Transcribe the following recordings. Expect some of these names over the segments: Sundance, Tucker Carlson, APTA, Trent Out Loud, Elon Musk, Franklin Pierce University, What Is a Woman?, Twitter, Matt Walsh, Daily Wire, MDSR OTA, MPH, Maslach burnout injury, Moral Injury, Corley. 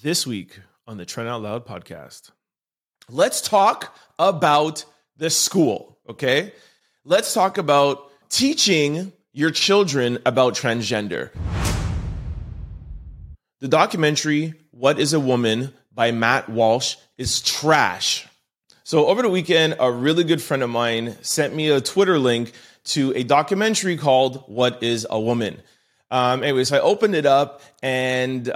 This week on the Trent Out Loud podcast, let's talk about the school, okay? Let's talk about teaching your children about transgender. The documentary, What Is a Woman? By Matt Walsh is trash. So over the weekend, a really good friend of mine sent me a Twitter link to a documentary called What Is a Woman? Anyways, I opened it up and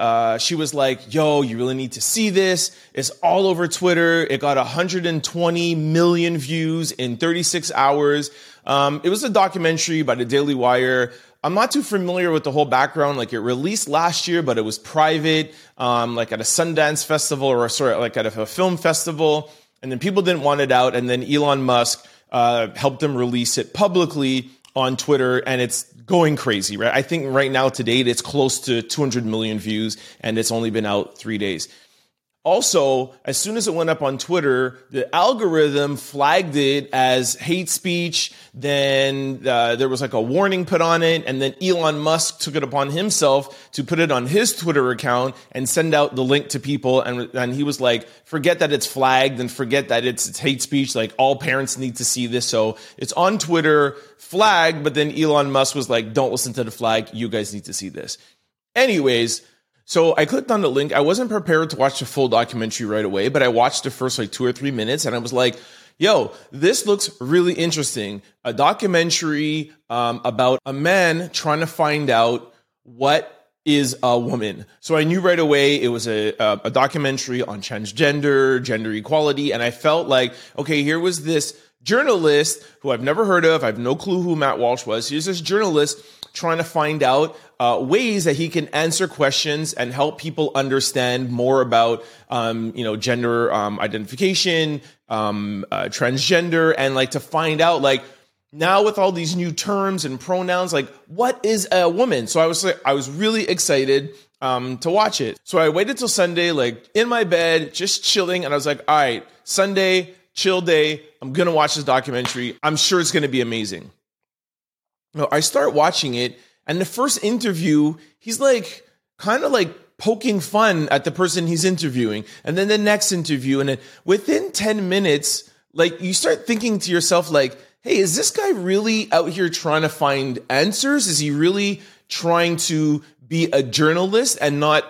she was like, yo, you really need to see this. It's all over Twitter. It got 120 million views in 36 hours. It was a documentary by the Daily Wire. I'm not too familiar with the whole background. Like, it released last year, but it was private, like at a Sundance festival like at a film festival. And then people didn't want it out. And then Elon Musk helped them release it publicly on Twitter, and it's going crazy, right? I think right now, to date, it's close to 200 million views, and it's only been out 3 days. Also, as soon as it went up on Twitter, the algorithm flagged it as hate speech. Then there was like a warning put on it. And then Elon Musk took it upon himself to put it on his Twitter account and send out the link to people. And he was like, forget that it's flagged and forget that it's hate speech. Like, all parents need to see this. So it's on Twitter, flagged. But then Elon Musk was like, don't listen to the flag. You guys need to see this. Anyways, so I clicked on the link. I wasn't prepared to watch the full documentary right away, but I watched the first like 2 or 3 minutes and I was like, yo, this looks really interesting. A documentary about a man trying to find out what is a woman. So I knew right away it was a documentary on transgender, gender equality. And I felt like, okay, here was this journalist who I've never heard of. I have no clue who Matt Walsh was. Here's this journalist trying to find out ways that he can answer questions and help people understand more about, gender identification, transgender, and like to find out, like, now with all these new terms and pronouns, like, what is a woman? So I was really excited to watch it. So I waited till Sunday, like in my bed, just chilling, and I was like, all right, Sunday, chill day. I'm gonna watch this documentary. I'm sure it's gonna be amazing. No, I start watching it, and the first interview, he's like kind of like poking fun at the person he's interviewing, and then the next interview, and then within 10 minutes, like, you start thinking to yourself, like, hey, is this guy really out here trying to find answers? Is he really trying to be a journalist and not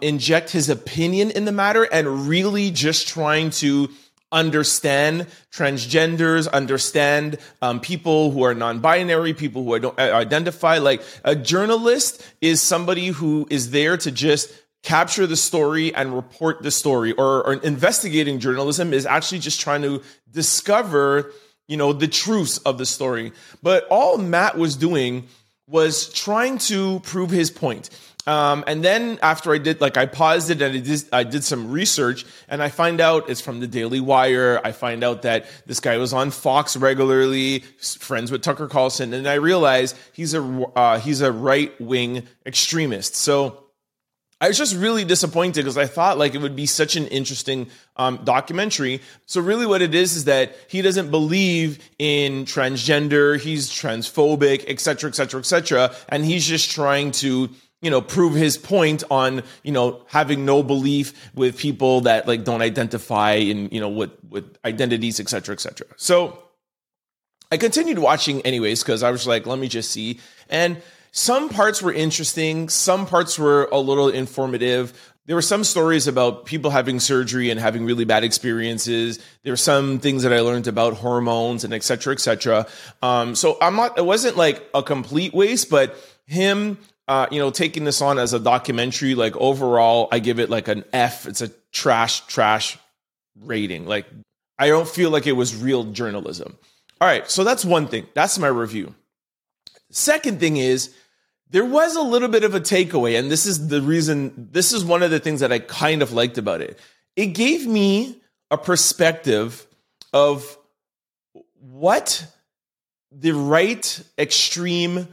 inject his opinion in the matter, and really just trying to understand transgenders, understand people who are non-binary, people who don't identify? Like, a journalist is somebody who is there to just capture the story and report the story, or investigating journalism is actually just trying to discover, you know, the truths of the story. But all Matt was doing was trying to prove his point. And then after I paused it and I did some research, and I find out it's from the Daily Wire. I find out that this guy was on Fox regularly, friends with Tucker Carlson. And I realized he's a right wing extremist. So I was just really disappointed because I thought like it would be such an interesting documentary. So really what it is that he doesn't believe in transgender. He's transphobic, et cetera, et cetera, et cetera. And he's just trying to, you know, prove his point on, you know, having no belief with people that like don't identify in, you know, with identities, et cetera, et cetera. So I continued watching anyways, because I was like, let me just see. And some parts were interesting. Some parts were a little informative. There were some stories about people having surgery and having really bad experiences. There were some things that I learned about hormones and et cetera, et cetera. So it wasn't like a complete waste, but him, taking this on as a documentary, like overall, I give it like an F. It's a trash rating. Like, I don't feel like it was real journalism. All right. So that's one thing. That's my review. Second thing is, there was a little bit of a takeaway. And this is one of the things that I kind of liked about it. It gave me a perspective of what the right, extreme,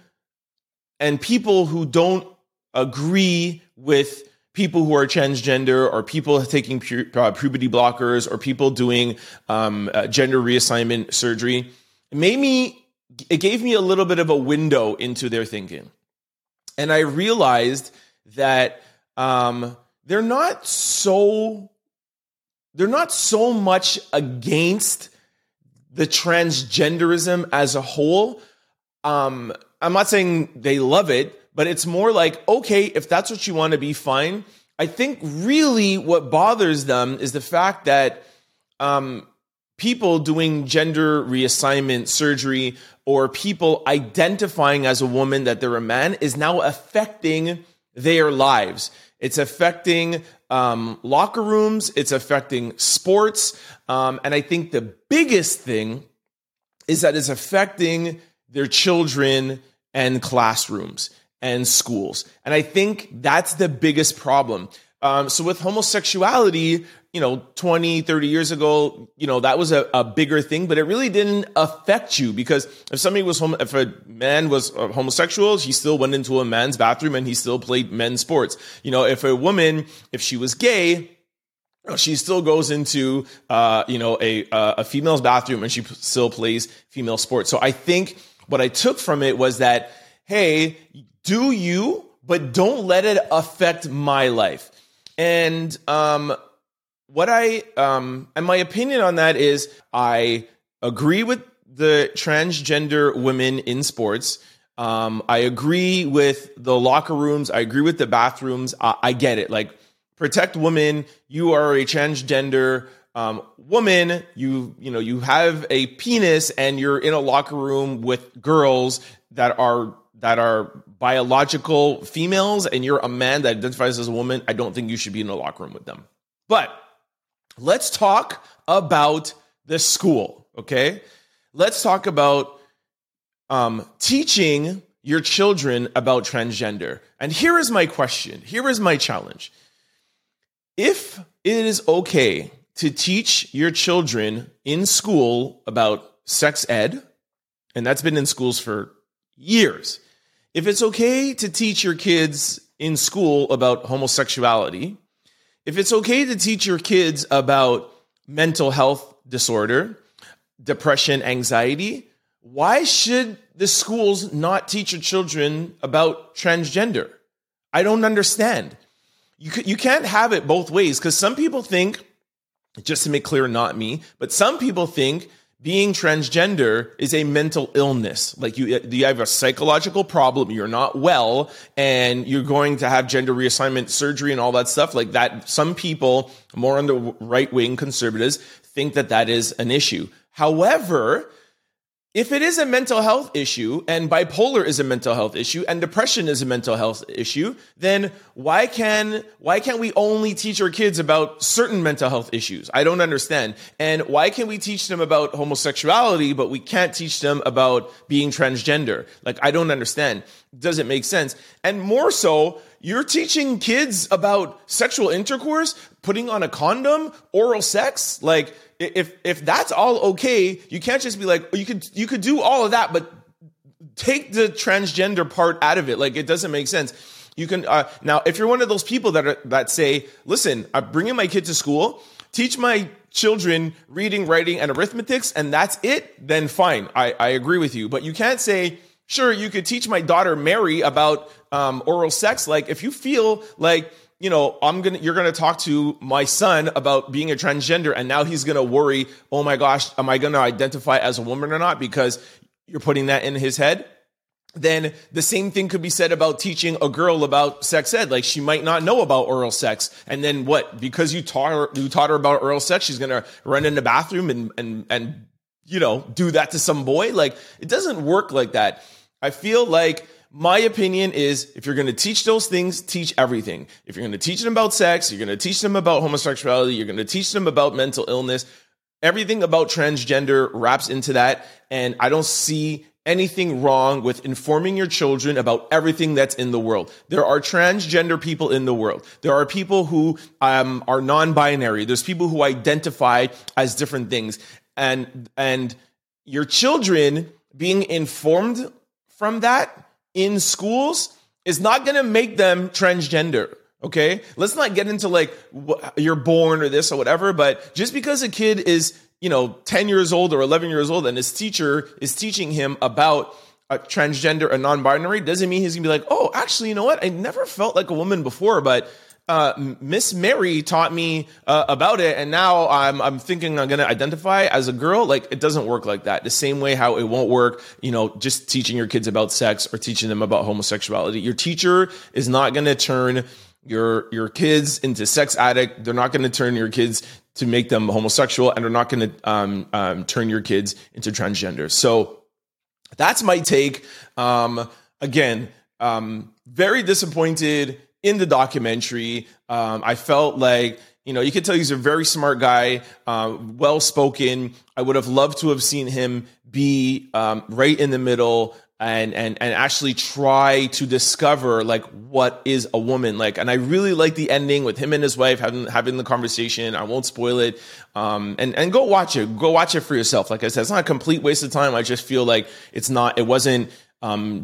and people who don't agree with people who are transgender, or people taking puberty blockers, or people doing gender reassignment surgery, it gave me a little bit of a window into their thinking. And I realized that they're not so much against the transgenderism as a whole. I'm not saying they love it, but it's more like, okay, if that's what you want to be, fine. I think really what bothers them is the fact that people doing gender reassignment surgery or people identifying as a woman that they're a man is now affecting their lives. It's affecting locker rooms. It's affecting sports. And I think the biggest thing is that it's affecting their children and classrooms and schools. And I think that's the biggest problem. So with homosexuality, 20, 30 years ago, that was a bigger thing, but it really didn't affect you because if a man was homosexual, he still went into a man's bathroom and he still played men's sports. If a woman, if she was gay, she still goes into, a female's bathroom and she still plays female sports. So I think what I took from it was that, hey, do you, but don't let it affect my life. And and my opinion on that is I agree with the transgender women in sports. I agree with the locker rooms. I agree with the bathrooms. I get it. Like, protect women. You are a transgender woman. You have a penis and you're in a locker room with girls that are biological females, and you're a man that identifies as a woman. I don't think you should be in a locker room with them. But let's talk about the school, okay? Let's talk about teaching your children about transgender. And here is my question. Here is my challenge. If it is okay to teach your children in school about sex ed, and that's been in schools for years, if it's okay to teach your kids in school about homosexuality, if it's okay to teach your kids about mental health disorder, depression, anxiety, why should the schools not teach your children about transgender? I don't understand. You can't have it both ways, because some people think, just to make clear, not me, but some people think being transgender is a mental illness. Like you have a psychological problem, you're not well, and you're going to have gender reassignment surgery and all that stuff like that. Some people, more on the right-wing conservatives, think that is an issue. However, if it is a mental health issue, and bipolar is a mental health issue, and depression is a mental health issue, then why can't we only teach our kids about certain mental health issues? I don't understand. And why can we teach them about homosexuality, but we can't teach them about being transgender? Like, I don't understand. It doesn't make sense. And more so, you're teaching kids about sexual intercourse, putting on a condom, oral sex. Like, if that's all okay, you can't just be like, you could do all of that, but take the transgender part out of it. Like, it doesn't make sense. You can now, if you're one of those people that say, listen, I'm bringing my kid to school, teach my children reading, writing, and arithmetics, and that's it, then fine. I agree with you, but you can't say, sure, you could teach my daughter Mary about oral sex. Like, if you feel like, you're gonna talk to my son about being a transgender, and now he's gonna worry, oh my gosh, am I gonna identify as a woman or not? Because you're putting that in his head. Then the same thing could be said about teaching a girl about sex ed. Like, she might not know about oral sex, and then what? Because you taught her about oral sex, she's gonna run in the bathroom and do that to some boy. Like, it doesn't work like that. I feel like my opinion is, if you're going to teach those things, teach everything. If you're going to teach them about sex, you're going to teach them about homosexuality, you're going to teach them about mental illness, everything about transgender wraps into that. And I don't see anything wrong with informing your children about everything that's in the world. There are transgender people in the world. There are people who are non-binary. There's people who identify as different things. And your children being informed from that in schools is not going to make them transgender, okay? Let's not get into like you're born or this or whatever, but just because a kid is, 10 years old or 11 years old and his teacher is teaching him about a transgender or non-binary doesn't mean he's going to be like, oh, actually, you know what? I never felt like a woman before, but Miss Mary taught me about it, and now I'm thinking I'm going to identify as a girl. Like, it doesn't work like that. The same way how it won't work, you know, just teaching your kids about sex or teaching them about homosexuality. Your teacher is not going to turn your kids into sex addict. They're not going to turn your kids to make them homosexual, and they're not going to turn your kids into transgender. So that's my take. Again, very disappointed in the documentary. I felt like, you know, you could tell he's a very smart guy, well-spoken. I would have loved to have seen him be right in the middle and actually try to discover, like, what is a woman? Like, and I really like the ending with him and his wife having the conversation. I won't spoil it. And go watch it. Go watch it for yourself. Like I said, it's not a complete waste of time. I just feel like it wasn't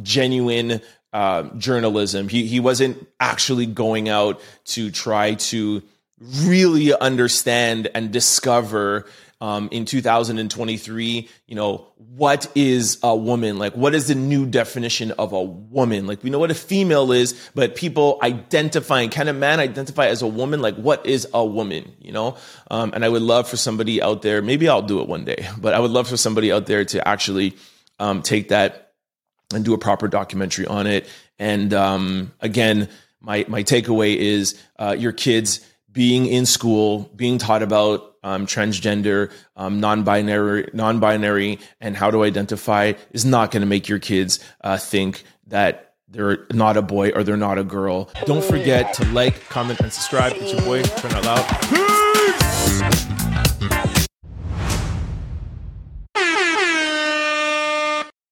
genuine journalism. He wasn't actually going out to try to really understand and discover in 2023, you know, what is a woman? Like, what is the new definition of a woman? Like, we know what a female is, but people identifying, can a man identify as a woman? Like, what is a woman, you know? And I would love for somebody out there, maybe I'll do it one day, but I would love for somebody out there to actually take that and do a proper documentary on it. And again, my takeaway is your kids being in school, being taught about transgender, non-binary, and how to identify is not going to make your kids think that they're not a boy or they're not a girl. Don't forget to like, comment, and subscribe. It's your boy, Trent Out Loud. Peace!